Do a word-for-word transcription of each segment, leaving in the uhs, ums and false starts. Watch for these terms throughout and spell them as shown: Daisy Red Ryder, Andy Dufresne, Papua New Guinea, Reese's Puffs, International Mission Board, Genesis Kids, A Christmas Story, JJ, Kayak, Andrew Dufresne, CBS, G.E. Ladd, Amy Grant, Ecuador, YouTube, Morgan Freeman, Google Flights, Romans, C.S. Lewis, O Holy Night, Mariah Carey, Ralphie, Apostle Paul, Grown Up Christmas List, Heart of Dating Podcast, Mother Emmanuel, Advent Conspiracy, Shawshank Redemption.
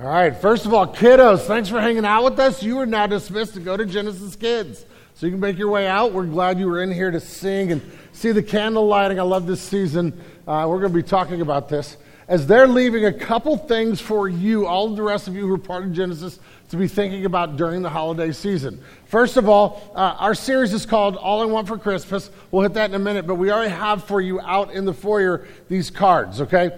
All right, first of all, kiddos, thanks for hanging out with us. You are now dismissed to go to Genesis Kids. So you can make your way out. We're glad you were in here to sing and see the candle lighting. I love this season. Uh, we're going to be talking about this. As they're leaving, a couple things for you, all the rest of you who are part of Genesis, to be thinking about during the holiday season. First of all, uh, our series is called All I Want for Christmas. We'll hit that in a minute, but we already have for you out in the foyer these cards, okay?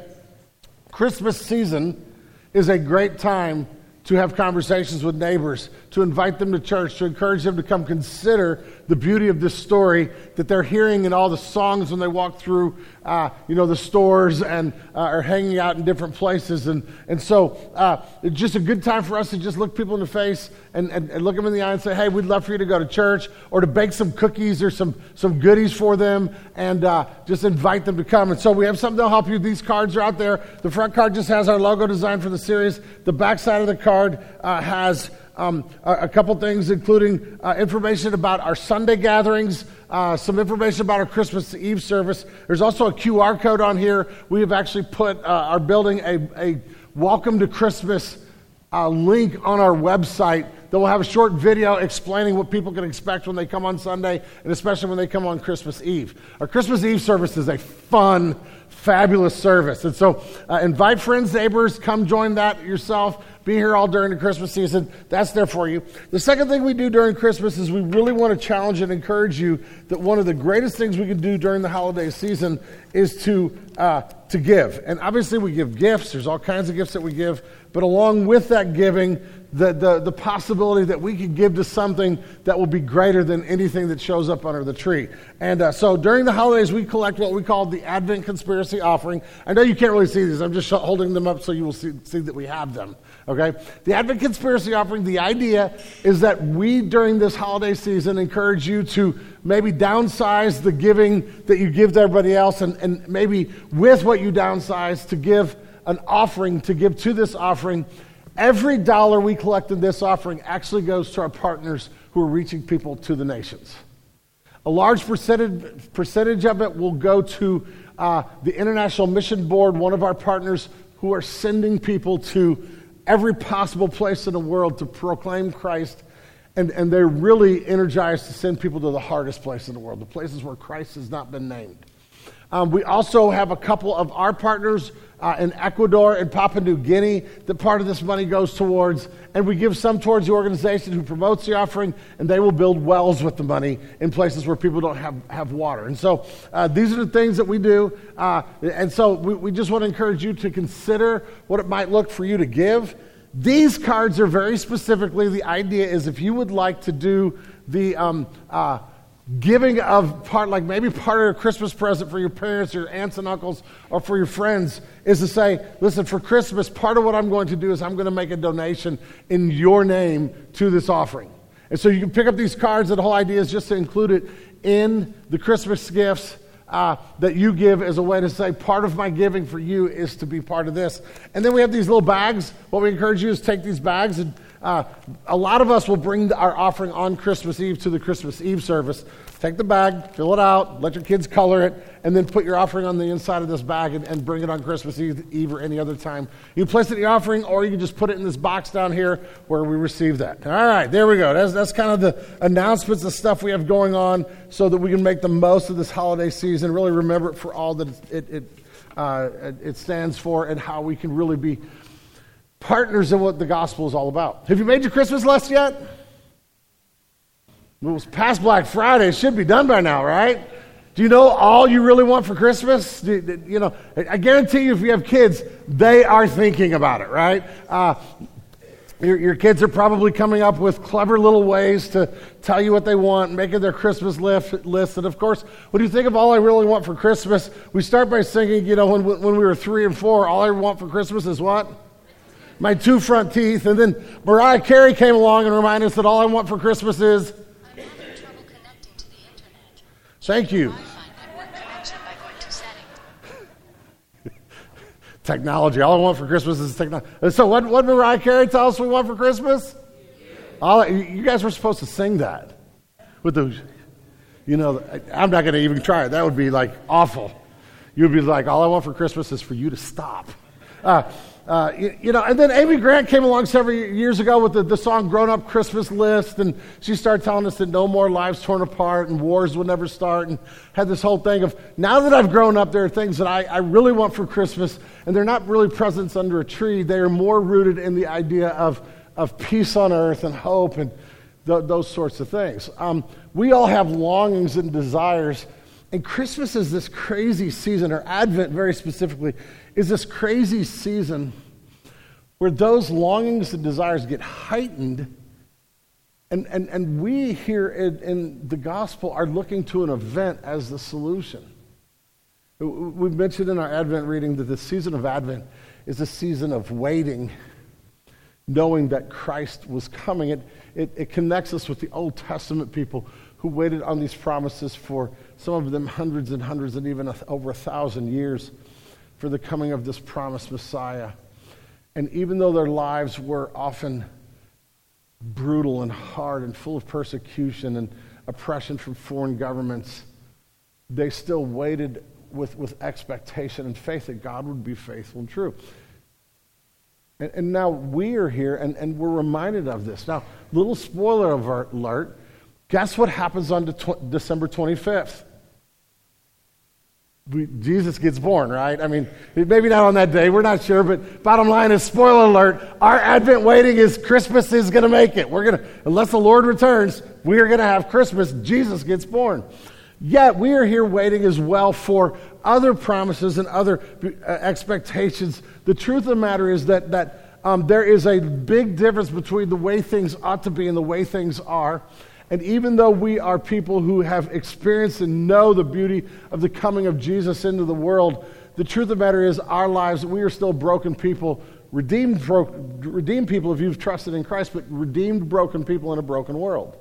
Christmas season is a great time to have conversations with neighbors, to invite them to church, to encourage them to come consider the beauty of this story that they're hearing in all the songs when they walk through, uh, you know, the stores and uh, are hanging out in different places. And and so uh, it's just a good time for us to just look people in the face and, and, and look them in the eye and say, hey, we'd love for you to go to church or to bake some cookies or some, some goodies for them and uh, just invite them to come. And so we have something to help you. These cards are out there. The front card just has our logo design for the series. The back side of the card uh, has... Um, a, a couple things, including uh, information about our Sunday gatherings, uh, some information about our Christmas Eve service. There's also a Q R code on here. We have actually put uh, our building a, a Welcome to Christmas uh, link on our website that will have a short video explaining what people can expect when they come on Sunday, and especially when they come on Christmas Eve. Our Christmas Eve service is a fun, fabulous service. And so uh, invite friends, neighbors, come join that yourself. Be here all during the Christmas season. That's there for you. The second thing we do during Christmas is we really want to challenge and encourage you that one of the greatest things we can do during the holiday season is to uh, to give. And obviously we give gifts. There's all kinds of gifts that we give. But along with that giving, the, the, the possibility that we could give to something that will be greater than anything that shows up under the tree. And uh, so during the holidays, we collect what we call the Advent Conspiracy offering. I know you can't really see these. I'm just holding them up so you will see, see that we have them. Okay, the Advent Conspiracy offering, the idea is that we, during this holiday season, encourage you to maybe downsize the giving that you give to everybody else, and, and maybe with what you downsize to give an offering, to give to this offering. Every dollar we collect in this offering actually goes to our partners who are reaching people to the nations. A large percentage, percentage of it will go to uh, the International Mission Board, one of our partners who are sending people to every possible place in the world to proclaim Christ, and, and they're really energized to send people to the hardest place in the world, the places where Christ has not been named. Um, we also have a couple of our partners uh, in Ecuador and Papua New Guinea that part of this money goes towards, and we give some towards the organization who promotes the offering, and they will build wells with the money in places where people don't have, have water. And so uh, these are the things that we do, uh, and so we, we just want to encourage you to consider what it might look for you to give. These cards are very specifically, the idea is if you would like to do the um, uh, giving of part, like maybe part of your Christmas present for your parents, your aunts and uncles, or for your friends, is to say, listen, for Christmas, part of what I'm going to do is I'm going to make a donation in your name to this offering. And so you can pick up these cards, and the whole idea is just to include it in the Christmas gifts uh, that you give as a way to say, part of my giving for you is to be part of this. And then we have these little bags. What we encourage you is take these bags and Uh, a lot of us will bring our offering on Christmas Eve to the Christmas Eve service. Take the bag, fill it out, let your kids color it, and then put your offering on the inside of this bag and, and bring it on Christmas Eve, Eve or any other time. You place it in the offering, or you can just put it in this box down here where we receive that. All right, there we go. That's, that's kind of the announcements, the stuff we have going on so that we can make the most of this holiday season, really remember it for all that it, it, uh, it stands for and how we can really be partners in what the gospel is all about. Have you made your Christmas list yet? It was past Black Friday. It should be done by now, right? Do you know all you really want for Christmas? Do, do, you know, I guarantee you if you have kids, they are thinking about it, right? Uh, your, your kids are probably coming up with clever little ways to tell you what they want, making their Christmas list. And of course, when you think of all I really want for Christmas, we start by singing, you know, when, when we were three and four, all I want for Christmas is what? My two front teeth. And then Mariah Carey came along and reminded us that all I want for Christmas is... I'm having trouble connecting to the internet. Thank you. Wi-Fi network connection by going to settings. Technology. All I want for Christmas is technology. So what what Mariah Carey tell us we want for Christmas? Yeah. All you guys were supposed to sing that. With the, you know, I'm not going to even try it. That would be like awful. You would be like, all I want for Christmas is for you to stop. Uh Uh, you, you know, and then Amy Grant came along several years ago with the, the song Grown Up Christmas List, and she started telling us that no more lives torn apart and wars would never start, and had this whole thing of, now that I've grown up, there are things that I, I really want for Christmas, and they're not really presents under a tree. They are more rooted in the idea of, of peace on earth and hope and th- those sorts of things. Um, we all have longings and desires, and Christmas is this crazy season, or Advent very specifically, is this crazy season where those longings and desires get heightened, and, and, and we here in, in the gospel are looking to an event as the solution. We've mentioned in our Advent reading that the season of Advent is a season of waiting, knowing that Christ was coming. It, it, it connects us with the Old Testament people who waited on these promises for some of them hundreds and hundreds and even over a thousand years for the coming of this promised Messiah. And even though their lives were often brutal and hard and full of persecution and oppression from foreign governments, they still waited with, with expectation and faith that God would be faithful and true. And, and now we are here, and, and we're reminded of this. Now, little spoiler alert, guess what happens on December twenty-fifth? We, Jesus gets born, right? I mean, maybe not on that day, we're not sure, but bottom line is, spoiler alert, our Advent waiting is Christmas is going to make it. We're going to, unless the Lord returns, we are going to have Christmas. Jesus gets born. Yet we are here waiting as well for other promises and other uh, expectations. The truth of the matter is that, that um, there is a big difference between the way things ought to be and the way things are. And even though we are people who have experienced and know the beauty of the coming of Jesus into the world, the truth of the matter is our lives, we are still broken people, redeemed, bro- redeemed people if you've trusted in Christ, but redeemed broken people in a broken world.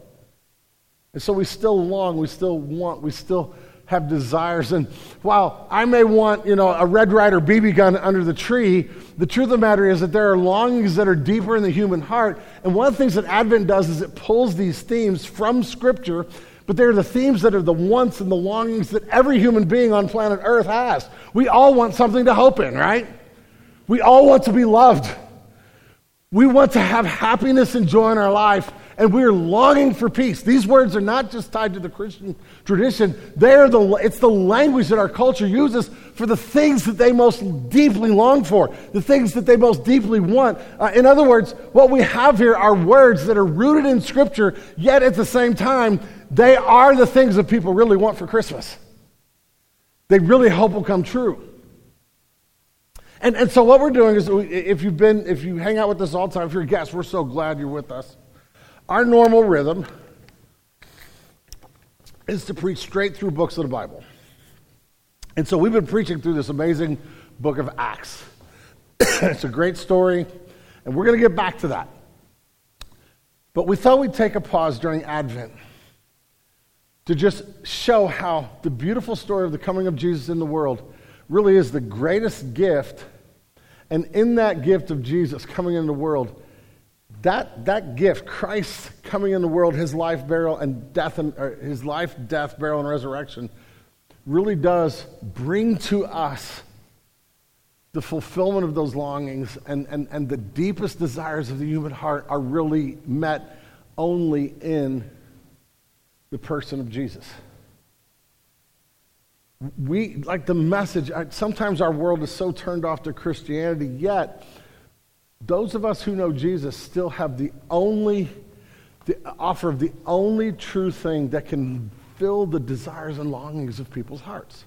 And so we still long, we still want, we still have desires. And while I may want, you know, a Red Ryder B B gun under the tree, the truth of the matter is that there are longings that are deeper in the human heart. And one of the things that Advent does is it pulls these themes from Scripture, but they're the themes that are the wants and the longings that every human being on planet Earth has. We all want something to hope in, right? We all want to be loved. We want to have happiness and joy in our life, and we're longing for peace. These words are not just tied to the Christian tradition. They are the, it's the language that our culture uses for the things that they most deeply long for, the things that they most deeply want. Uh, in other words, what we have here are words that are rooted in Scripture, yet at the same time, they are the things that people really want for Christmas. They really hope will come true. And, and so what we're doing is, if you've been, if you hang out with us all the time, if you're a guest, we're so glad you're with us. Our normal rhythm is to preach straight through books of the Bible. And so we've been preaching through this amazing book of Acts. It's a great story, and we're going to get back to that. But we thought we'd take a pause during Advent to just show how the beautiful story of the coming of Jesus in the world really is the greatest gift, and in that gift of Jesus coming into the world, That that gift, Christ coming in the world, his life, burial, and death, and his life, death, burial, and resurrection, really does bring to us the fulfillment of those longings, and, and, and the deepest desires of the human heart are really met only in the person of Jesus. We like the message. Sometimes our world is so turned off to Christianity, yet those of us who know Jesus still have the only, the offer of the only true thing that can fill the desires and longings of people's hearts.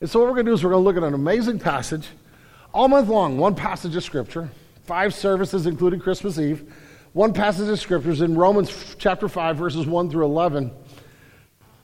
And so what we're going to do is we're going to look at an amazing passage, all month long, one passage of Scripture, five services including Christmas Eve, one passage of Scriptures in Romans chapter five, verses one through eleven,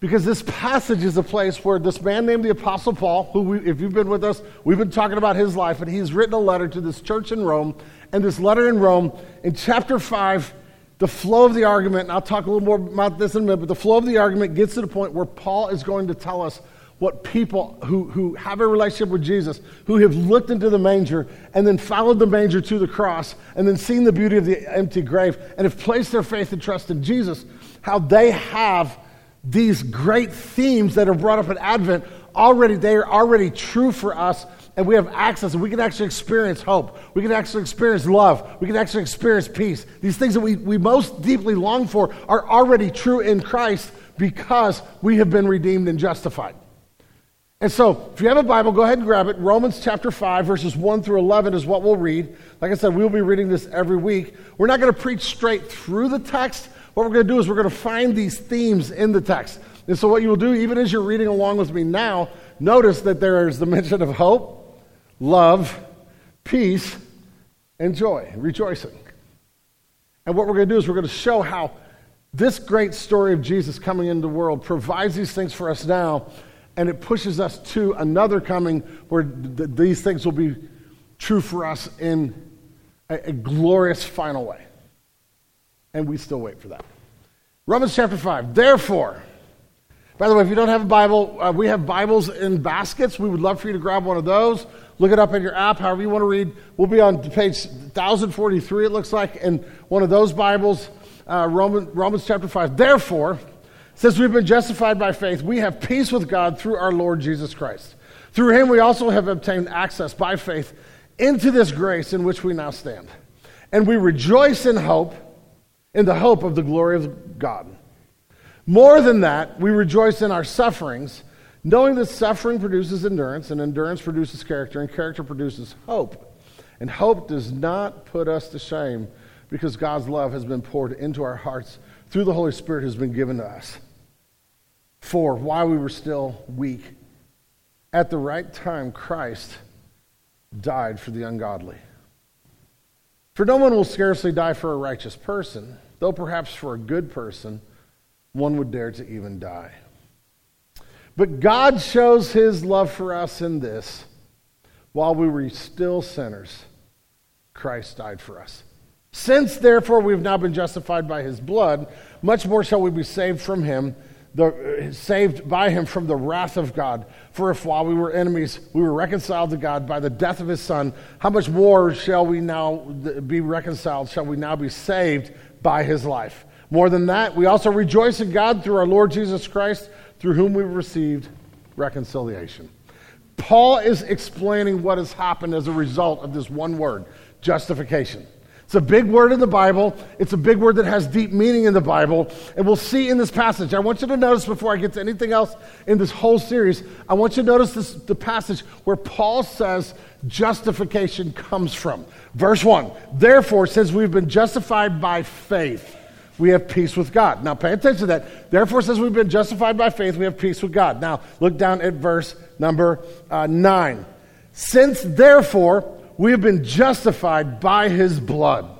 because this passage is a place where this man named the Apostle Paul, who, we, if you've been with us, we've been talking about his life, and he's written a letter to this church in Rome, and this letter in Rome, in chapter five, the flow of the argument, and I'll talk a little more about this in a minute, but the flow of the argument gets to the point where Paul is going to tell us what people who, who have a relationship with Jesus, who have looked into the manger, and then followed the manger to the cross, and then seen the beauty of the empty grave, and have placed their faith and trust in Jesus, how they have these great themes that are brought up in Advent, already they are already true for us, and we have access, and we can actually experience hope. We can actually experience love. We can actually experience peace. These things that we, we most deeply long for are already true in Christ because we have been redeemed and justified. And so, if you have a Bible, go ahead and grab it. Romans chapter five, verses one through eleven is what we'll read. Like I said, we'll be reading this every week. We're not going to preach straight through the text. What we're going to do is we're going to find these themes in the text. And so what you will do, even as you're reading along with me now, notice that there is the mention of hope, love, peace, and joy, rejoicing. And what we're going to do is we're going to show how this great story of Jesus coming into the world provides these things for us now, and it pushes us to another coming where th- these things will be true for us in a, a glorious final way. And we still wait for that. Romans chapter five, therefore, by the way, if you don't have a Bible, uh, we have Bibles in baskets. We would love for you to grab one of those. Look it up in your app, however you want to read. We'll be on page one thousand forty-three, it looks like, in one of those Bibles, uh, Roman, Romans chapter five, therefore, since we've been justified by faith, we have peace with God through our Lord Jesus Christ. Through him we also have obtained access by faith into this grace in which we now stand. And we rejoice in hope, in the hope of the glory of God. More than that, we rejoice in our sufferings, knowing that suffering produces endurance, and endurance produces character, and character produces hope. And hope does not put us to shame, because God's love has been poured into our hearts through the Holy Spirit who's been given to us. For while we were still weak, at the right time Christ died for the ungodly. For no one will scarcely die for a righteous person, though perhaps for a good person one would dare to even die. But God shows his love for us in this: while we were still sinners, Christ died for us. Since, therefore, we have now been justified by his blood, much more shall we be saved from him, the, saved by him from the wrath of God. For if while we were enemies, we were reconciled to God by the death of his son, how much more shall we now be reconciled, shall we now be saved by his life? More than that, we also rejoice in God through our Lord Jesus Christ, through whom we received reconciliation. Paul is explaining what has happened as a result of this one word, justification. It's a big word in the Bible. It's a big word that has deep meaning in the Bible. And we'll see in this passage. I want you to notice, before I get to anything else in this whole series, I want you to notice this, the passage where Paul says justification comes from. Verse one, therefore, since we've been justified by faith, we have peace with God. Now, pay attention to that. Therefore, since we've been justified by faith, we have peace with God. Now, look down at verse number uh, nine. Since, therefore, we have been justified by his blood.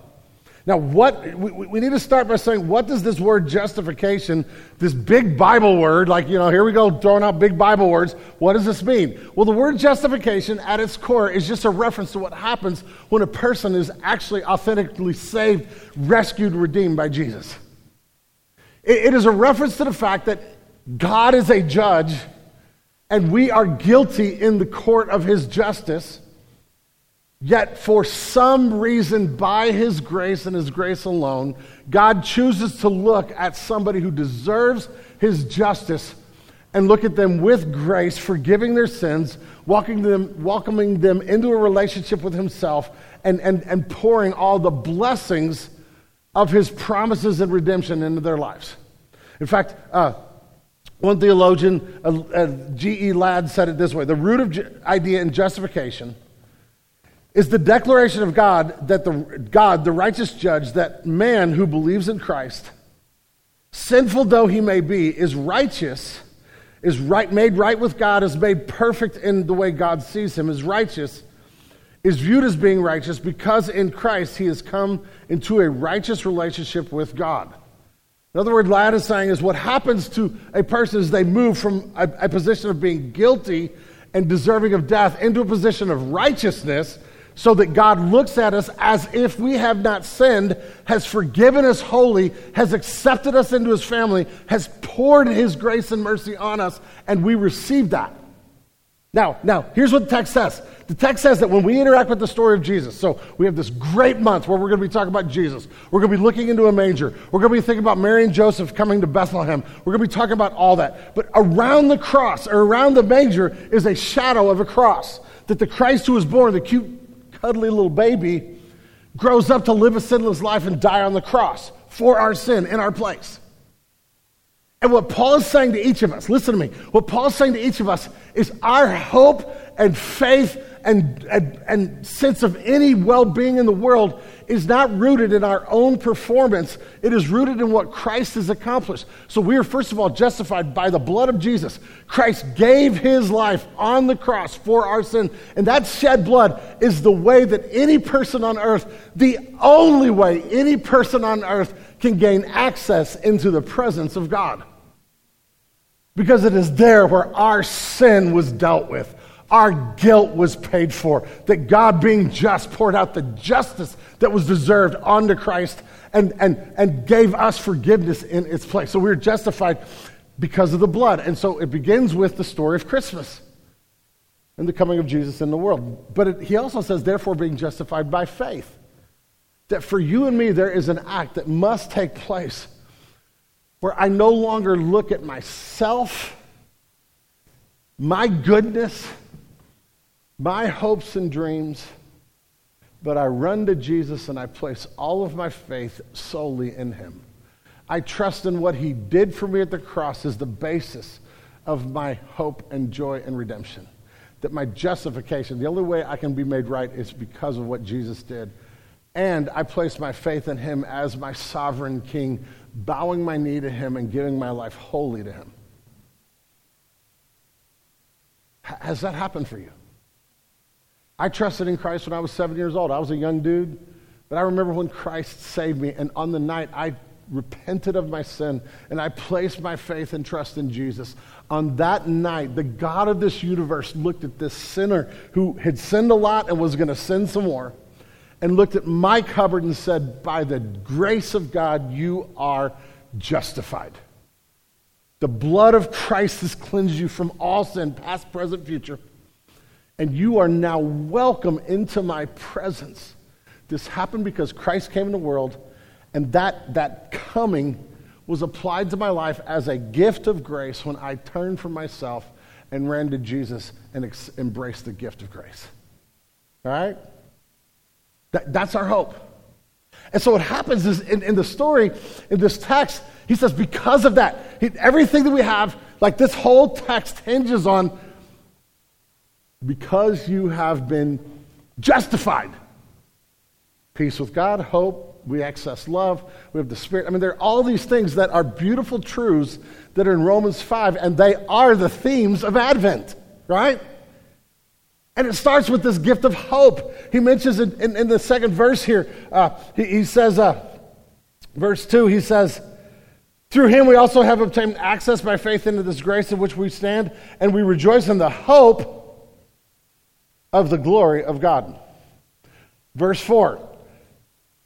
Now, what we, we need to start by saying, what does this word justification, this big Bible word, like, you know, here we go throwing out big Bible words, what does this mean? Well, the word justification at its core is just a reference to what happens when a person is actually authentically saved, rescued, redeemed by Jesus. It, it is a reference to the fact that God is a judge and we are guilty in the court of his justice. Yet for some reason, by his grace and his grace alone, God chooses to look at somebody who deserves his justice and look at them with grace, forgiving their sins, welcoming them, welcoming them into a relationship with himself, and, and, and pouring all the blessings of his promises and redemption into their lives. In fact, uh, one theologian, uh, uh, G E Ladd, said it this way: the root of ju- idea in justification is the declaration of God, that the God, the righteous judge, that man who believes in Christ, sinful though he may be, is righteous, is right, made right with God, is made perfect in the way God sees him, is righteous, is viewed as being righteous because in Christ he has come into a righteous relationship with God. In other words, Ladd is saying is what happens to a person is they move from a, a position of being guilty and deserving of death into a position of righteousness, so that God looks at us as if we have not sinned, has forgiven us wholly, has accepted us into his family, has poured his grace and mercy on us, and we receive that. Now, now, here's what the text says. The text says that when we interact with the story of Jesus, so we have this great month where we're going to be talking about Jesus. We're going to be looking into a manger. We're going to be thinking about Mary and Joseph coming to Bethlehem. We're going to be talking about all that. But around the cross, or around the manger, is a shadow of a cross. That the Christ who was born, the cute, cuddly little baby, grows up to live a sinless life and die on the cross for our sin in our place. And what Paul is saying to each of us, listen to me, what Paul is saying to each of us is our hope and faith and, and, and sense of any well-being in the world is not rooted in our own performance. It is rooted in what Christ has accomplished. So we are, first of all, justified by the blood of Jesus. Christ gave his life on the cross for our sin. And that shed blood is the way that any person on earth, the only way any person on earth can gain access into the presence of God. Because it is there where our sin was dealt with, our guilt was paid for, that God being just poured out the justice that was deserved onto Christ and, and, and gave us forgiveness in its place. So we're justified because of the blood. And so it begins with the story of Christmas and the coming of Jesus in the world. But it, he also says, therefore being justified by faith, that for you and me there is an act that must take place where I no longer look at myself, my goodness, my hopes and dreams, but I run to Jesus and I place all of my faith solely in him. I trust in what he did for me at the cross as the basis of my hope and joy and redemption. That my justification, the only way I can be made right is because of what Jesus did. And I place my faith in him as my sovereign king, bowing my knee to him and giving my life wholly to him. Has that happened for you? I trusted in Christ when I was seven years old. I was a young dude, but I remember when Christ saved me, and on the night I repented of my sin, and I placed my faith and trust in Jesus. On that night, the God of this universe looked at this sinner who had sinned a lot and was going to sin some more, and looked at my cupboard and said, by the grace of God, you are justified. The blood of Christ has cleansed you from all sin, past, present, future, and you are now welcome into my presence. This happened because Christ came in the world, and that, that coming was applied to my life as a gift of grace when I turned from myself and ran to Jesus and ex- embraced the gift of grace. All right? That, that's our hope. And so what happens is, in, in the story, in this text, he says because of that, he, everything that we have, like this whole text hinges on because you have been justified. Peace with God, hope, we access love, we have the Spirit. I mean, there are all these things that are beautiful truths that are in Romans five, and they are the themes of Advent, right? And it starts with this gift of hope. He mentions in, in, in the second verse here, uh, he, he says, uh, verse two, he says, through him we also have obtained access by faith into this grace in which we stand, and we rejoice in the hope of the glory of God. Verse four,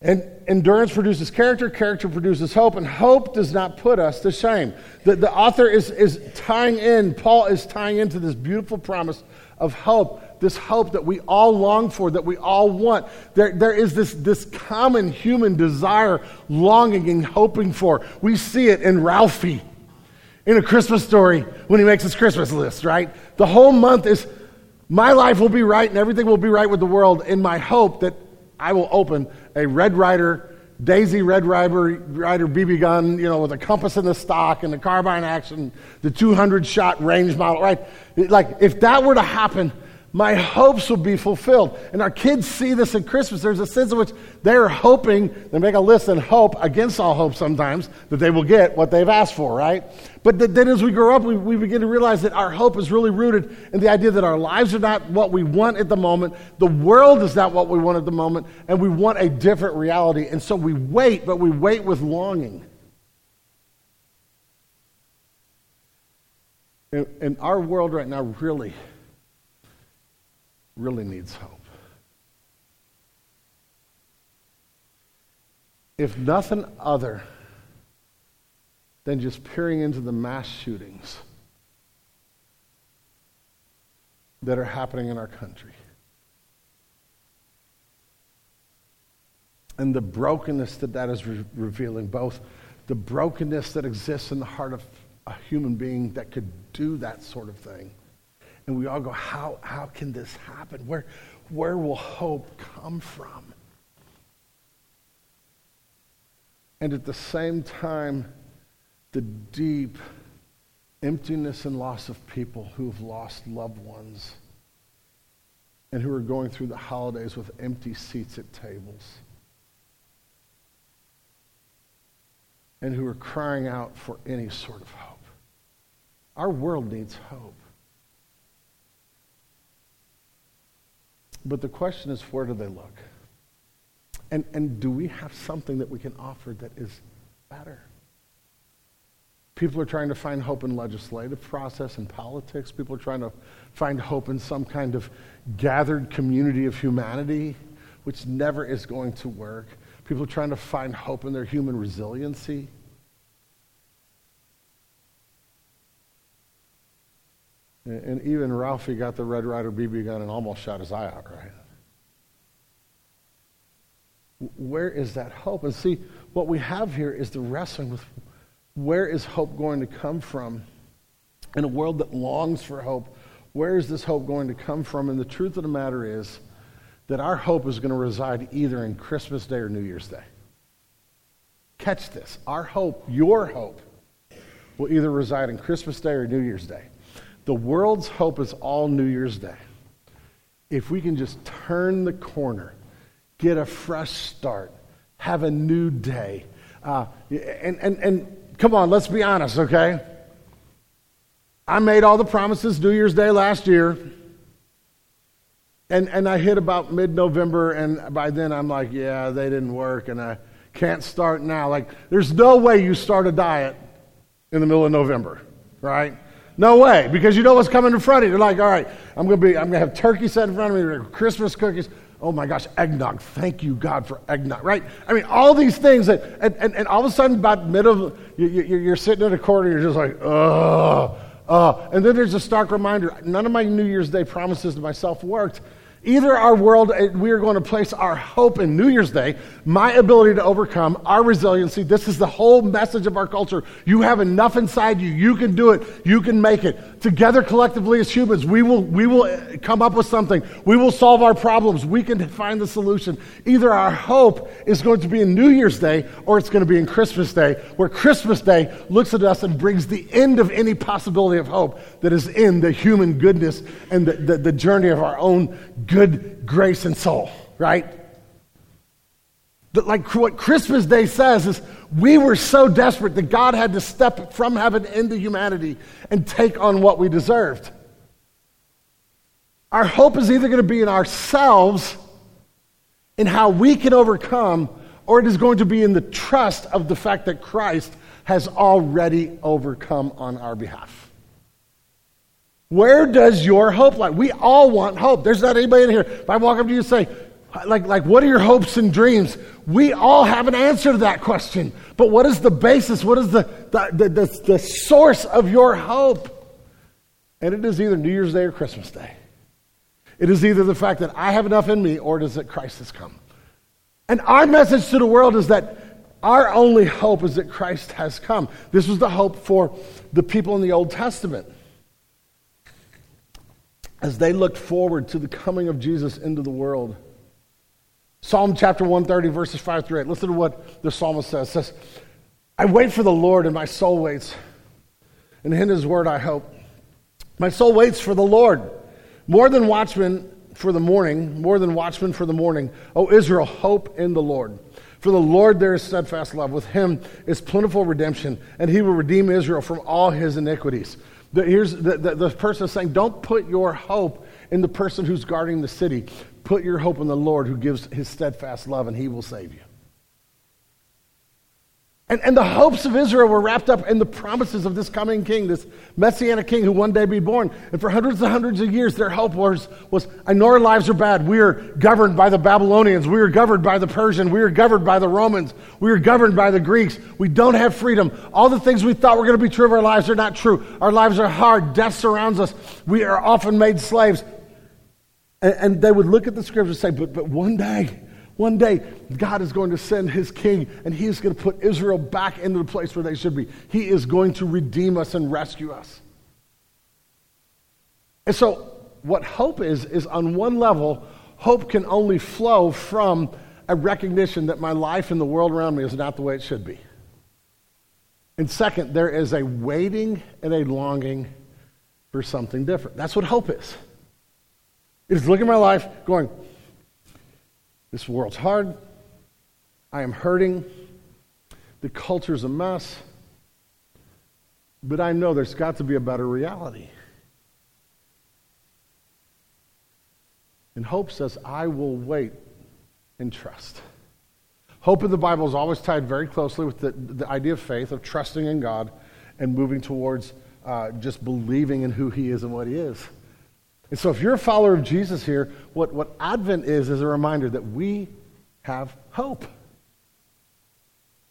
and endurance produces character, character produces hope, and hope does not put us to shame. The, the author is, is tying in, Paul is tying into this beautiful promise of hope. This hope that we all long for, that we all want. There, there is this, this common human desire, longing and hoping for. We see it in Ralphie, in A Christmas Story, when he makes his Christmas list, right? The whole month is, my life will be right and everything will be right with the world in my hope that I will open a Red Ryder, Daisy Red Ryder, Ryder B B gun, you know, with a compass in the stock and the carbine action, the two hundred shot range model, right? Like, if that were to happen, my hopes will be fulfilled. And our kids see this in Christmas. There's a sense in which they're hoping, they make a list and hope, against all hope sometimes, that they will get what they've asked for, right? But then as we grow up, we, we begin to realize that our hope is really rooted in the idea that our lives are not what we want at the moment, the world is not what we want at the moment, and we want a different reality. And so we wait, but we wait with longing. And, and our world right now really... really needs hope. If nothing other than just peering into the mass shootings, that are happening in our country. And the brokenness that that is re- revealing, both the brokenness that exists in the heart of a human being that could do that sort of thing. And we all go, how how can this happen? Where where will hope come from? And at the same time, the deep emptiness and loss of people who have lost loved ones and who are going through the holidays with empty seats at tables and who are crying out for any sort of hope. Our world needs hope. But the question is, where do they look? And and do we have something that we can offer that is better? People are trying to find hope in legislative process and politics. People are trying to find hope in some kind of gathered community of humanity, which never is going to work. People are trying to find hope in their human resiliency. And, and even Ralphie got the Red Ryder B B gun and almost shot his eye out, right? Where is that hope? And see, what we have here is the wrestling with where is hope going to come from in a world that longs for hope. Where is this hope going to come from? And the truth of the matter is that our hope is going to reside either in Christmas Day or New Year's Day. Catch this. Our hope, your hope, will either reside in Christmas Day or New Year's Day. The world's hope is all New Year's Day. If we can just turn the corner, get a fresh start, have a new day. Uh, and, and, and come on, let's be honest, okay? I made all the promises New Year's Day last year, and, and I hit about mid-November, and by then I'm like, yeah, they didn't work, and I can't start now. Like, there's no way you start a diet in the middle of November, right? No way, because you know what's coming in front of you. You're like, all right, I'm gonna be, I'm gonna have turkey set in front of me, Christmas cookies. Oh my gosh, eggnog, thank you God for eggnog, right? I mean, all these things, that, and, and, and all of a sudden, about middle, you, you, you're sitting in a corner, you're just like, ugh, ugh. And then there's a stark reminder, none of my New Year's Day promises to myself worked. Either our world, we are going to place our hope in New Year's Day, my ability to overcome, our resiliency. This is the whole message of our culture. You have enough inside you. You can do it. You can make it. Together, collectively as humans, we will we will come up with something. We will solve our problems. We can find the solution. Either our hope is going to be in New Year's Day or it's going to be in Christmas Day, where Christmas Day looks at us and brings the end of any possibility of hope that is in the human goodness and the, the, the journey of our own goodness. Good grace and soul, right? But like what Christmas Day says is we were so desperate that God had to step from heaven into humanity and take on what we deserved. Our hope is either going to be in ourselves in how we can overcome, or it is going to be in the trust of the fact that Christ has already overcome on our behalf. Where does your hope lie? We all want hope. There's not anybody in here. If I walk up to you and say, like, like, what are your hopes and dreams? We all have an answer to that question. But what is the basis? What is the, the, the, the, the source of your hope? And it is either New Year's Day or Christmas Day. It is either the fact that I have enough in me, or it is that Christ has come. And our message to the world is that our only hope is that Christ has come. This was the hope for the people in the Old Testament. As they looked forward to the coming of Jesus into the world. Psalm chapter one thirty, verses five through eight. Listen to what the psalmist says. It says, I wait for the Lord, and my soul waits, and in his word I hope. My soul waits for the Lord, more than watchmen for the morning, more than watchmen for the morning. O Israel, hope in the Lord. For the Lord there is steadfast love. With him is plentiful redemption, and he will redeem Israel from all his iniquities. The, here's the, the, the person saying, don't put your hope in the person who's guarding the city. Put your hope in the Lord who gives his steadfast love, and he will save you. And, and the hopes of Israel were wrapped up in the promises of this coming king, this messianic king who one day be born. And for hundreds and hundreds of years, their hope was, was I know our lives are bad. We are governed by the Babylonians. We are governed by the Persian. We are governed by the Romans. We are governed by the Greeks. We don't have freedom. All the things we thought were going to be true of our lives are not true. Our lives are hard. Death surrounds us. We are often made slaves. And, and they would look at the scripture and say, but, but one day, one day, God is going to send his king, and he is going to put Israel back into the place where they should be. He is going to redeem us and rescue us. And so what hope is, is on one level, hope can only flow from a recognition that my life and the world around me is not the way it should be. And second, there is a waiting and a longing for something different. That's what hope is. It is looking at my life going, this world's hard. I am hurting. The culture's a mess. But I know there's got to be a better reality. And hope says, I will wait and trust. Hope in the Bible is always tied very closely with the, the idea of faith, of trusting in God and moving towards uh, just believing in who he is and what he is. And so if you're a follower of Jesus here, what, what Advent is is a reminder that we have hope.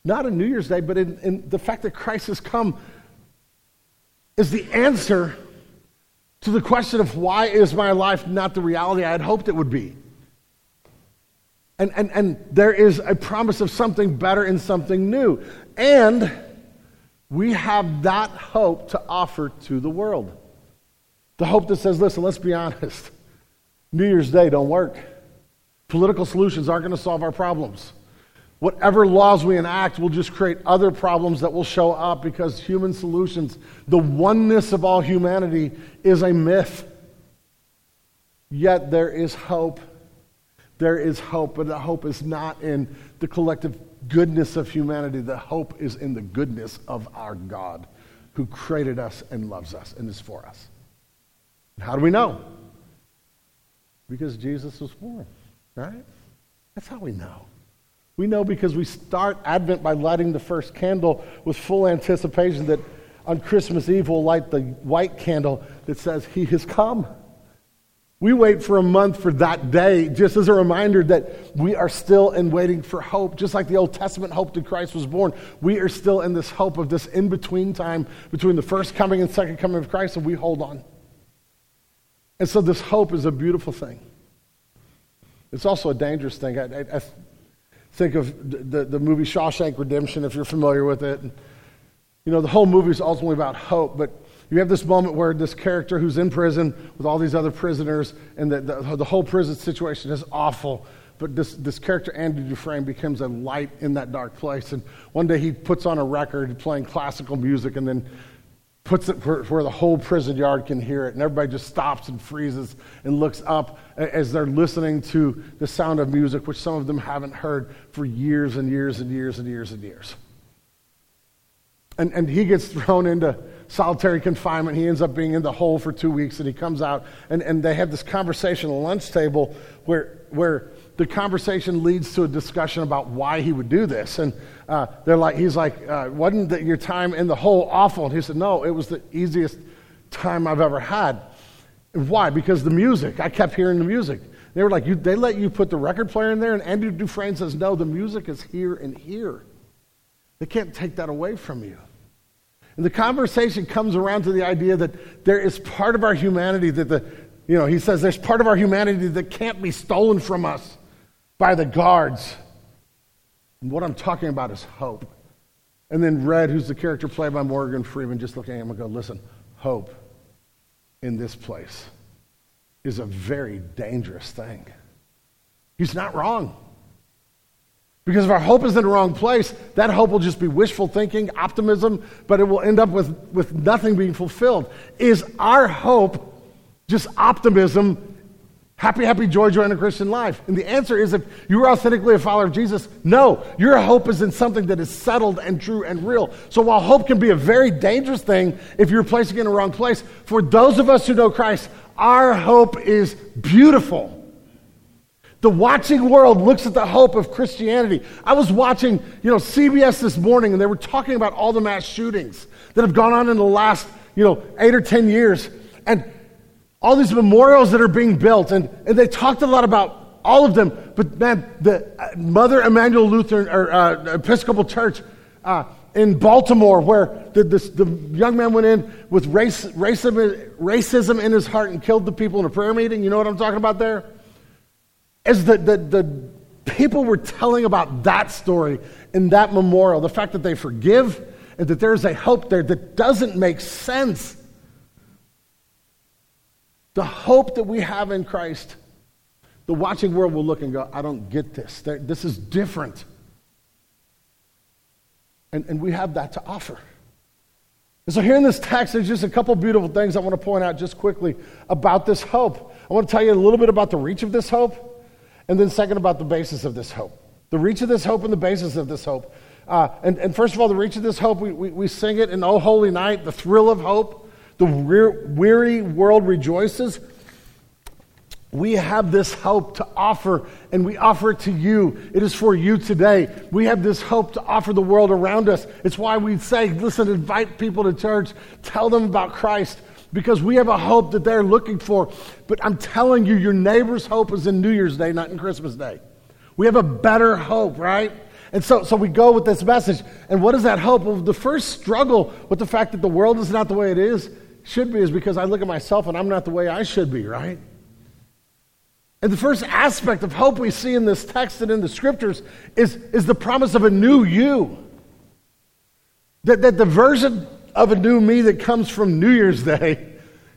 Not in New Year's Day, but in, in the fact that Christ has come is the answer to the question of why is my life not the reality I had hoped it would be. And, and and there is a promise of something better and something new. And we have that hope to offer to the world. The hope that says, listen, let's be honest. New Year's Day don't work. Political solutions aren't going to solve our problems. Whatever laws we enact will just create other problems that will show up because human solutions, the oneness of all humanity, is a myth. Yet there is hope. There is hope, but the hope is not in the collective goodness of humanity. The hope is in the goodness of our God who created us and loves us and is for us. How do we know? Because Jesus was born, right? That's how we know. We know because we start Advent by lighting the first candle with full anticipation that on Christmas Eve we'll light the white candle that says, He has come. We wait for a month for that day, just as a reminder that we are still in waiting for hope. Just like the Old Testament hoped that Christ was born, we are still in this hope of this in-between time between the first coming and second coming of Christ, and we hold on. And so this hope is a beautiful thing. It's also a dangerous thing. I, I, I think of the, the movie Shawshank Redemption, if you're familiar with it. And, you know, the whole movie is ultimately about hope, but you have this moment where this character who's in prison with all these other prisoners, and the, the, the whole prison situation is awful. But this, this character, Andy Dufresne, becomes a light in that dark place. And one day he puts on a record playing classical music and then puts it where, where the whole prison yard can hear it. And everybody just stops and freezes and looks up as they're listening to the sound of music, which some of them haven't heard for years and years and years and years and years. And, and he gets thrown into solitary confinement. He ends up being in the hole for two weeks, and he comes out, and, and they have this conversation at the lunch table where where the conversation leads to a discussion about why he would do this. And uh, they're like, he's like, uh, wasn't the, your time in the hole awful? And he said, no, it was the easiest time I've ever had. And why? Because the music. I kept hearing the music. They were like, you, they let you put the record player in there? And Andrew Dufresne says, no, the music is here and here. They can't take that away from you. And the conversation comes around to the idea that there is part of our humanity that the, you know, he says there's part of our humanity that can't be stolen from us by the guards. And what I'm talking about is hope. And then Red, who's the character played by Morgan Freeman, just looking at him and go, listen, hope in this place is a very dangerous thing. He's not wrong. Because if our hope is in the wrong place, that hope will just be wishful thinking, optimism, but it will end up with, with nothing being fulfilled. Is our hope just optimism, happy, happy, joy, joy in a Christian life? And the answer is, if you're authentically a follower of Jesus, no, your hope is in something that is settled and true and real. So while hope can be a very dangerous thing if you're placing it in the wrong place, for those of us who know Christ, our hope is beautiful. The watching world looks at the hope of Christianity. I was watching, you know, C B S this morning, and they were talking about all the mass shootings that have gone on in the last, you know, eight or ten years, and all these memorials that are being built, and, and they talked a lot about all of them. But man, the Mother Emmanuel Lutheran or uh, Episcopal Church uh, in Baltimore, where the, the, the young man went in with race, racism, racism in his heart and killed the people in a prayer meeting. You know what I'm talking about there? As the, the, the people were telling about that story in that memorial, the fact that they forgive and that there's a hope there that doesn't make sense. The hope that we have in Christ, the watching world will look and go, I don't get this. This is different. And, and we have that to offer. And so here in this text, there's just a couple beautiful things I want to point out just quickly about this hope. I want to tell you a little bit about the reach of this hope. And then second, about the basis of this hope. The reach of this hope and the basis of this hope. Uh, and, and first of all, the reach of this hope, we, we, we sing it in O Holy Night, the thrill of hope. The weir- weary world rejoices. We have this hope to offer, and we offer it to you. It is for you today. We have this hope to offer the world around us. It's why we say, listen, invite people to church. Tell them about Christ. Because we have a hope that they're looking for. But I'm telling you, your neighbor's hope is in New Year's Day, not in Christmas Day. We have a better hope, right? And so, so we go with this message. And what is that hope? Well, the first struggle with the fact that the world is not the way it is, should be, is because I look at myself and I'm not the way I should be, right? And the first aspect of hope we see in this text and in the scriptures is, is the promise of a new you. That, that the version of a new me that comes from New Year's Day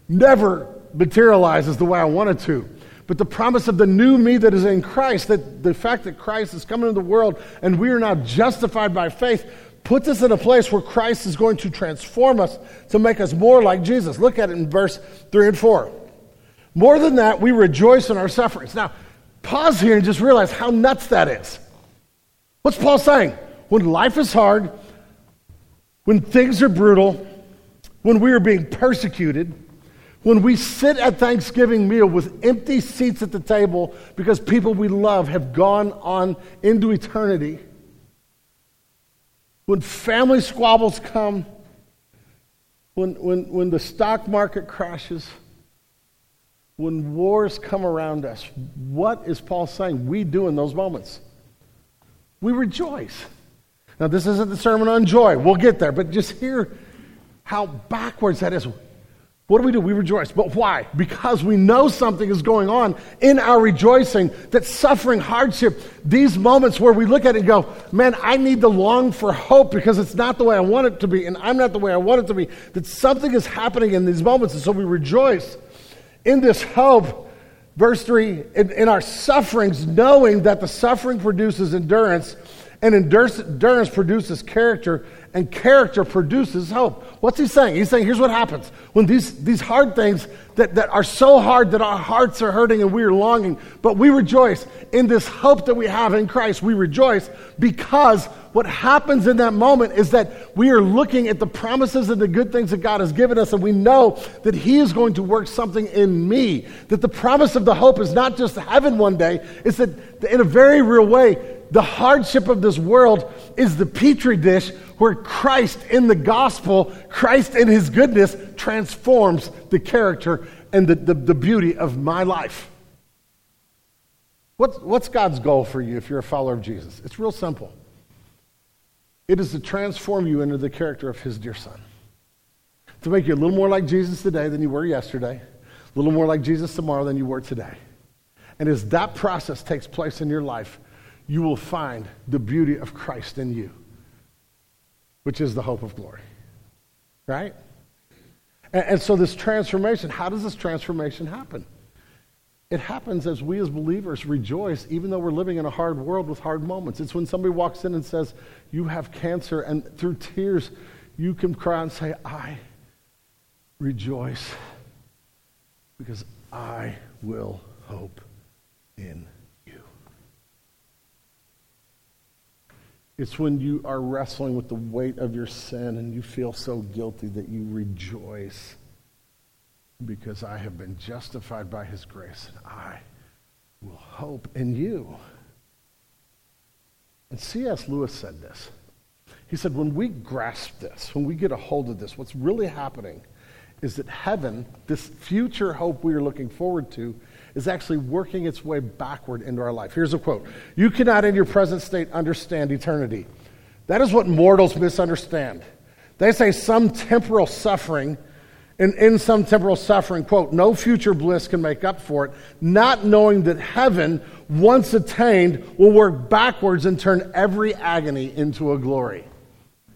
never materializes the way I want it to. But the promise of the new me that is in Christ, that the fact that Christ is coming into the world and we are now justified by faith, puts us in a place where Christ is going to transform us to make us more like Jesus. Look at it in verse three and four. More than that, we rejoice in our sufferings. Now, pause here and just realize how nuts that is. What's Paul saying? When life is hard, when things are brutal, when we are being persecuted, when we sit at Thanksgiving meal with empty seats at the table because people we love have gone on into eternity, when family squabbles come, when, when, when the stock market crashes, when wars come around us, what is Paul saying we do in those moments? We rejoice. Now, this isn't the sermon on joy. We'll get there, but just hear how backwards that is. What do we do? We rejoice. But why? Because we know something is going on in our rejoicing, that suffering, hardship, these moments where we look at it and go, man, I need to long for hope because it's not the way I want it to be, and I'm not the way I want it to be, that something is happening in these moments, and so we rejoice in this hope. Verse three, in, in our sufferings, knowing that the suffering produces endurance, and endurance produces character, and character produces hope. What's he saying? He's saying, here's what happens. When these, these hard things that, that are so hard that our hearts are hurting and we are longing, but we rejoice in this hope that we have in Christ. We rejoice because what happens in that moment is that we are looking at the promises and the good things that God has given us, and we know that he is going to work something in me. That the promise of the hope is not just heaven one day, it's that in a very real way, the hardship of this world is the petri dish where Christ in the gospel, Christ in his goodness, transforms the character and the, the, the beauty of my life. What's, what's God's goal for you if you're a follower of Jesus? It's real simple. It is to transform you into the character of his dear son. To make you a little more like Jesus today than you were yesterday, a little more like Jesus tomorrow than you were today. And as that process takes place in your life, you will find the beauty of Christ in you, which is the hope of glory, right? And, and so this transformation, how does this transformation happen? It happens as we as believers rejoice, even though we're living in a hard world with hard moments. It's when somebody walks in and says, you have cancer, and through tears, you can cry and say, I rejoice because I will hope in It's when you are wrestling with the weight of your sin and you feel so guilty that you rejoice because I have been justified by his grace and I will hope in you. And C S Lewis said this. He said, when we grasp this, when we get a hold of this, what's really happening is that heaven, this future hope we are looking forward to, is actually working its way backward into our life. Here's a quote. You cannot in your present state understand eternity, That is what mortals misunderstand. They say some temporal suffering, and in some temporal suffering, quote, no future bliss can make up for it, not knowing that heaven, once attained, will work backwards and turn every agony into a glory.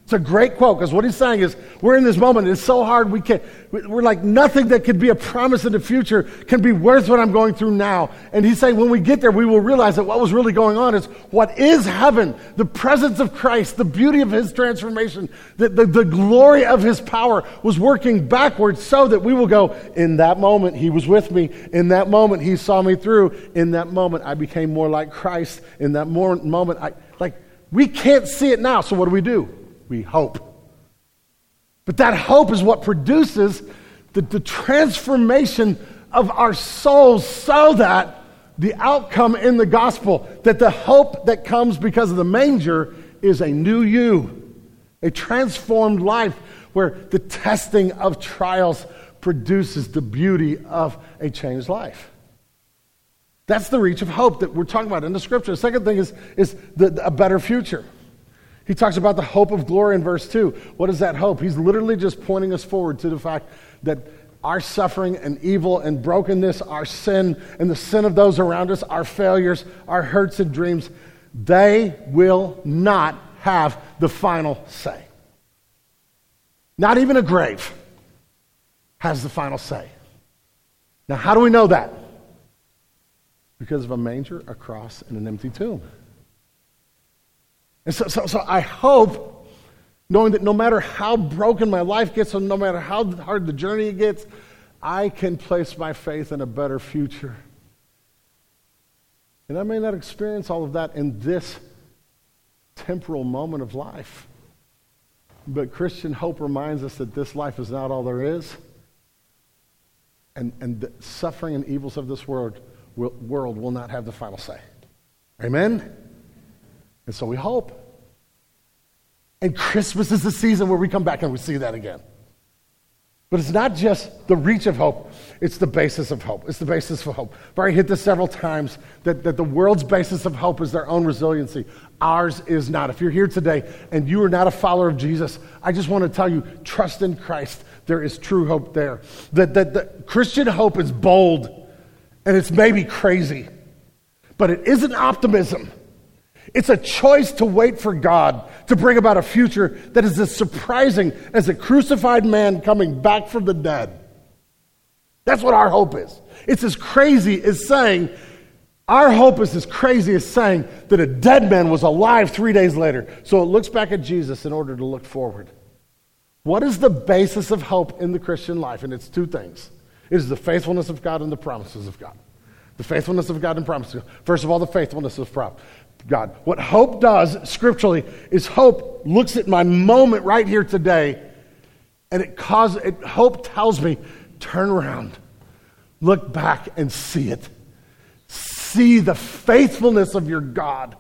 It's a great quote, because what he's saying is, we're in this moment, it's so hard, we can't, we're like, nothing that could be a promise in the future can be worth what I'm going through now. And he's saying, when we get there, we will realize that what was really going on is what is heaven, the presence of Christ, the beauty of his transformation, the, the, the glory of his power was working backwards so that we will go, in that moment, he was with me. In that moment, he saw me through. In that moment, I became more like Christ. In that more, moment, I, like, we can't see it now, so what do we do? We hope. But that hope is what produces the, the transformation of our souls so that the outcome in the gospel, that the hope that comes because of the manger is a new you, a transformed life where the testing of trials produces the beauty of a changed life. That's the reach of hope that we're talking about in the scripture. The second thing is, is the, the, a better future. He talks about the hope of glory in verse two. What is that hope? He's literally just pointing us forward to the fact that our suffering and evil and brokenness, our sin and the sin of those around us, our failures, our hurts and dreams, they will not have the final say. Not even a grave has the final say. Now, how do we know that? Because of a manger, a cross, and an empty tomb. And so, so, so I hope, knowing that no matter how broken my life gets, and no matter how hard the journey gets, I can place my faith in a better future. And I may not experience all of that in this temporal moment of life. But Christian hope reminds us that this life is not all there is. And, and the suffering and evils of this world will, world will not have the final say. Amen? And so we hope. And Christmas is the season where we come back and we see that again. But it's not just the reach of hope, it's the basis of hope. It's the basis for hope. I've already hit this several times, that, that the world's basis of hope is their own resiliency. Ours is not. If you're here today and you are not a follower of Jesus, I just want to tell you, trust in Christ. There is true hope there. That the, the Christian hope is bold, and it's maybe crazy, but it isn't optimism. It's a choice to wait for God to bring about a future that is as surprising as a crucified man coming back from the dead. That's what our hope is. It's as crazy as saying, our hope is as crazy as saying that a dead man was alive three days later. So it looks back at Jesus in order to look forward. What is the basis of hope in the Christian life? And it's two things. It is the faithfulness of God and the promises of God. The faithfulness of God and promises. First of all, the faithfulness of God. God. What hope does scripturally is hope looks at my moment right here today, and it causes it, hope tells me, turn around, look back and see it. See the faithfulness of your God.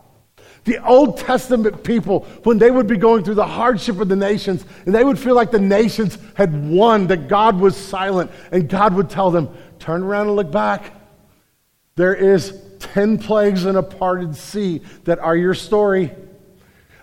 The Old Testament people, when they would be going through the hardship of the nations, and they would feel like the nations had won, that God was silent, and God would tell them, turn around and look back. There is ten plagues and a parted sea that are your story.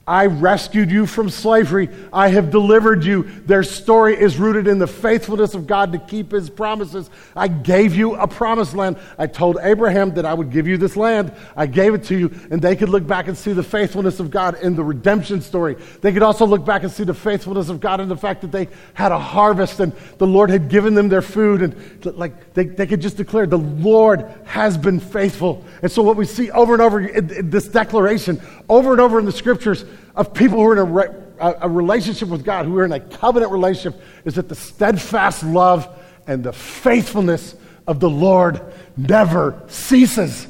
I rescued you from slavery. I have delivered you. Their story is rooted in the faithfulness of God to keep his promises. I gave you a promised land. I told Abraham that I would give you this land. I gave it to you, and they could look back and see the faithfulness of God in the redemption story. They could also look back and see the faithfulness of God in the fact that they had a harvest and the Lord had given them their food, and like they, they could just declare, the Lord has been faithful. And so what we see over and over in, in this declaration, over and over in the scriptures, of people who are in a, re- a relationship with God, who are in a covenant relationship, is that the steadfast love and the faithfulness of the Lord never ceases.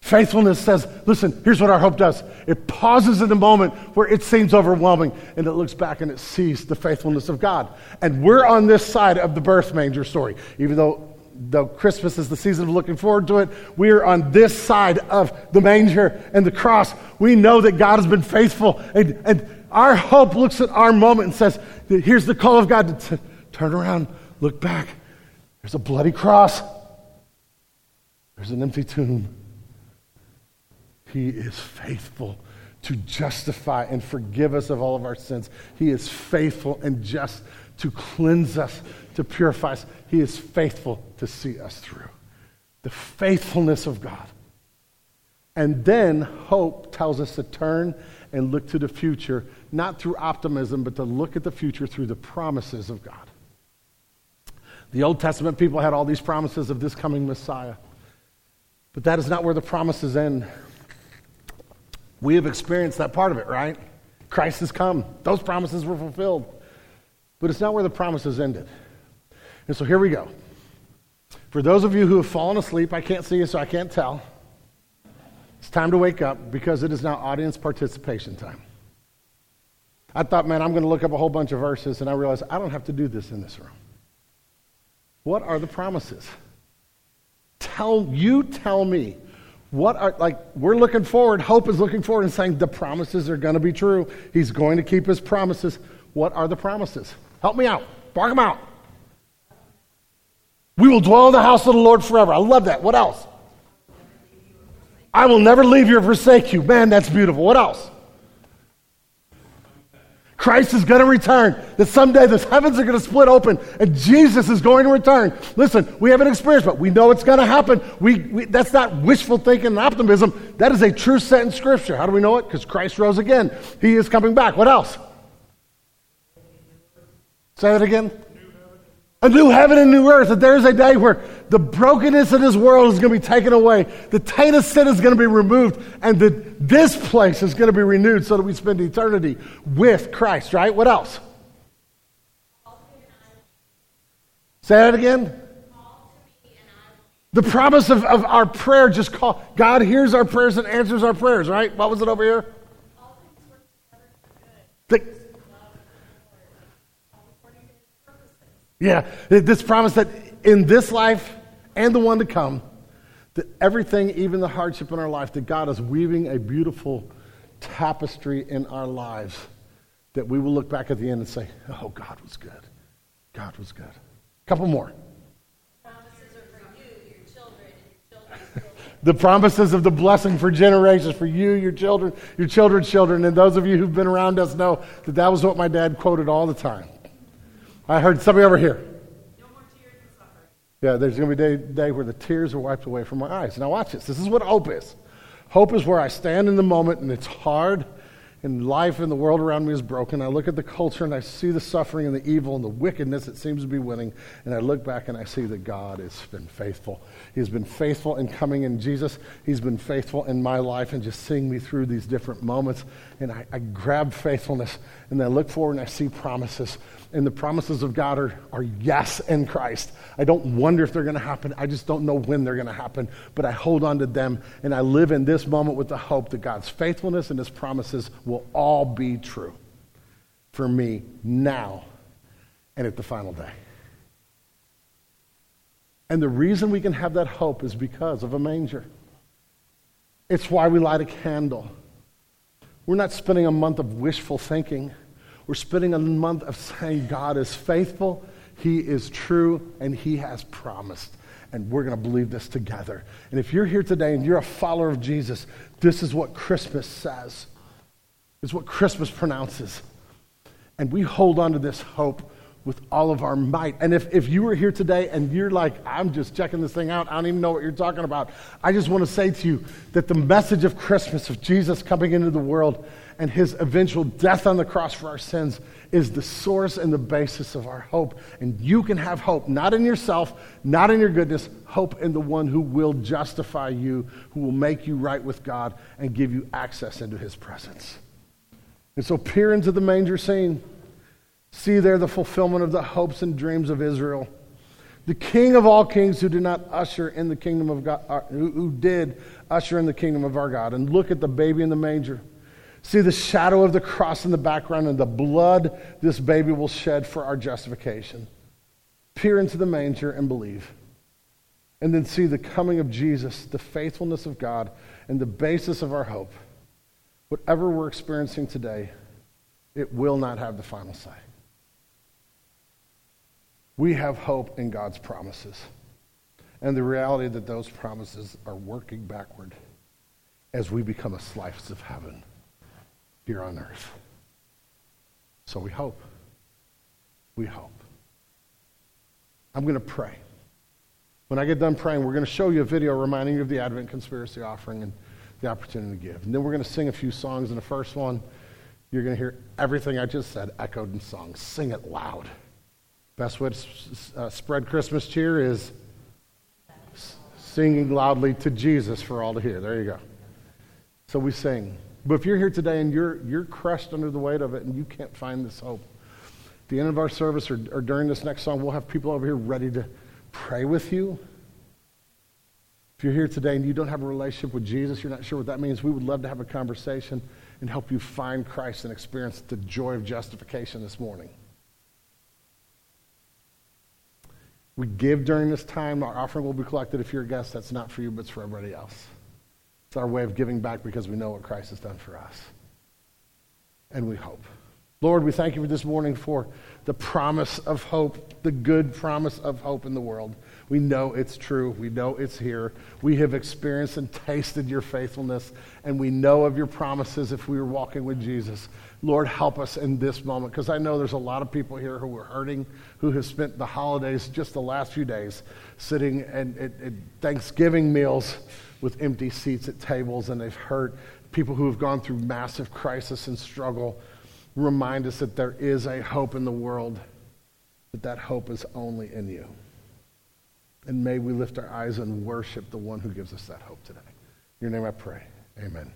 Faithfulness says, listen, here's what our hope does. It pauses in the moment where it seems overwhelming, and it looks back and it sees the faithfulness of God. And we're on this side of the birth manger story. Even though Though Christmas is the season of looking forward to it, we are on this side of the manger and the cross. We know that God has been faithful, and, and our hope looks at our moment and says, here's the call of God to t- turn around, look back. There's a bloody cross. There's an empty tomb. He is faithful to justify and forgive us of all of our sins. He is faithful and just to cleanse us, to purify us. He is faithful to see us through. The faithfulness of God. And then hope tells us to turn and look to the future, not through optimism, but to look at the future through the promises of God. The Old Testament people had all these promises of this coming Messiah. But that is not where the promises end. We have experienced that part of it, right? Christ has come. Those promises were fulfilled. But it's not where the promises ended. And so here we go. For those of you who have fallen asleep, I can't see you, so I can't tell. It's time to wake up because it is now audience participation time. I thought, man, I'm going to look up a whole bunch of verses, and I realized I don't have to do this in this room. What are the promises? Tell you tell me. What are, like, we're looking forward, hope is looking forward and saying the promises are going to be true. He's going to keep his promises. What are the promises? Help me out. Bark them out. We will dwell in the house of the Lord forever. I love that. What else? I will never leave you or forsake you. Man, that's beautiful. What else? Christ is going to return. That someday the heavens are going to split open and Jesus is going to return. Listen, we haven't experienced, but we know it's going to happen. We, we that's not wishful thinking and optimism. That is a true set in Scripture. How do we know it? Because Christ rose again. He is coming back. What else? Say that again. A new heaven and new earth, that there is a day where the brokenness of this world is going to be taken away, the taint of sin is going to be removed, and that this place is going to be renewed so that we spend eternity with Christ, right? What else? Say that again. The promise of, of our prayer, just call. God hears our prayers and answers our prayers, right? What was it over here? The, Yeah, this promise that in this life and the one to come, that everything, even the hardship in our life, that God is weaving a beautiful tapestry in our lives that we will look back at the end and say, oh, God was good. God was good. A couple more. The promises are for you, your children, and your children's children. The promises of the blessing for generations, for you, your children, your children's children. And those of you who've been around us know that that was what my dad quoted all the time. I heard somebody over here. No more tears and suffering. Yeah, there's going to be a day, day where the tears are wiped away from my eyes. Now watch this. This is what hope is. Hope is where I stand in the moment and it's hard and life and the world around me is broken. I look at the culture and I see the suffering and the evil and the wickedness that seems to be winning. And I look back and I see that God has been faithful. He's been faithful in coming in Jesus. He's been faithful in my life and just seeing me through these different moments. And I, I grab faithfulness and I look forward and I see promises. And the promises of God are, are yes in Christ. I don't wonder if they're going to happen. I just don't know when they're going to happen. But I hold on to them, and I live in this moment with the hope that God's faithfulness and his promises will all be true for me now and at the final day. And the reason we can have that hope is because of a manger. It's why we light a candle. We're not spending a month of wishful thinking. We're spending a month of saying God is faithful, he is true, and he has promised. And we're going to believe this together. And if you're here today and you're a follower of Jesus, this is what Christmas says. It's what Christmas pronounces. And we hold on to this hope with all of our might. And if, if you were here today and you're like, I'm just checking this thing out, I don't even know what you're talking about, I just want to say to you that the message of Christmas, of Jesus coming into the world and his eventual death on the cross for our sins, is the source and the basis of our hope. And you can have hope, not in yourself, not in your goodness, hope in the one who will justify you, who will make you right with God and give you access into his presence. And so peer into the manger scene. See there the fulfillment of the hopes and dreams of Israel. The King of all kings who did not usher in the kingdom of God, who did usher in the kingdom of our God. And look at the baby in the manger. See the shadow of the cross in the background and the blood this baby will shed for our justification. Peer into the manger and believe. And then see the coming of Jesus, the faithfulness of God, and the basis of our hope. Whatever we're experiencing today, it will not have the final say. We have hope in God's promises and the reality that those promises are working backward as we become a slice of heaven here on earth. So we hope. We hope. I'm going to pray. When I get done praying, we're going to show you a video reminding you of the Advent Conspiracy offering and the opportunity to give. And then we're going to sing a few songs. And the first one, you're going to hear everything I just said echoed in song. Sing it loud. Best way to uh, spread Christmas cheer is singing loudly to Jesus for all to hear. There you go. So we sing. But if you're here today and you're you're crushed under the weight of it and you can't find this hope, at the end of our service or, or during this next song, we'll have people over here ready to pray with you. If you're here today and you don't have a relationship with Jesus, you're not sure what that means, we would love to have a conversation and help you find Christ and experience the joy of justification this morning. We give during this time. Our offering will be collected. If you're a guest, that's not for you, but it's for everybody else. It's our way of giving back because we know what Christ has done for us. And we hope. Lord, we thank you for this morning for the promise of hope, the good promise of hope in the world. We know it's true. We know it's here. We have experienced and tasted your faithfulness, and we know of your promises if we were walking with Jesus. Lord, help us in this moment, because I know there's a lot of people here who are hurting, who have spent the holidays, just the last few days, sitting at, at, at Thanksgiving meals with empty seats at tables, and they've hurt. People who have gone through massive crisis and struggle, remind us that there is a hope in the world, but that hope is only in you. And may we lift our eyes and worship the one who gives us that hope today. In your name I pray. Amen.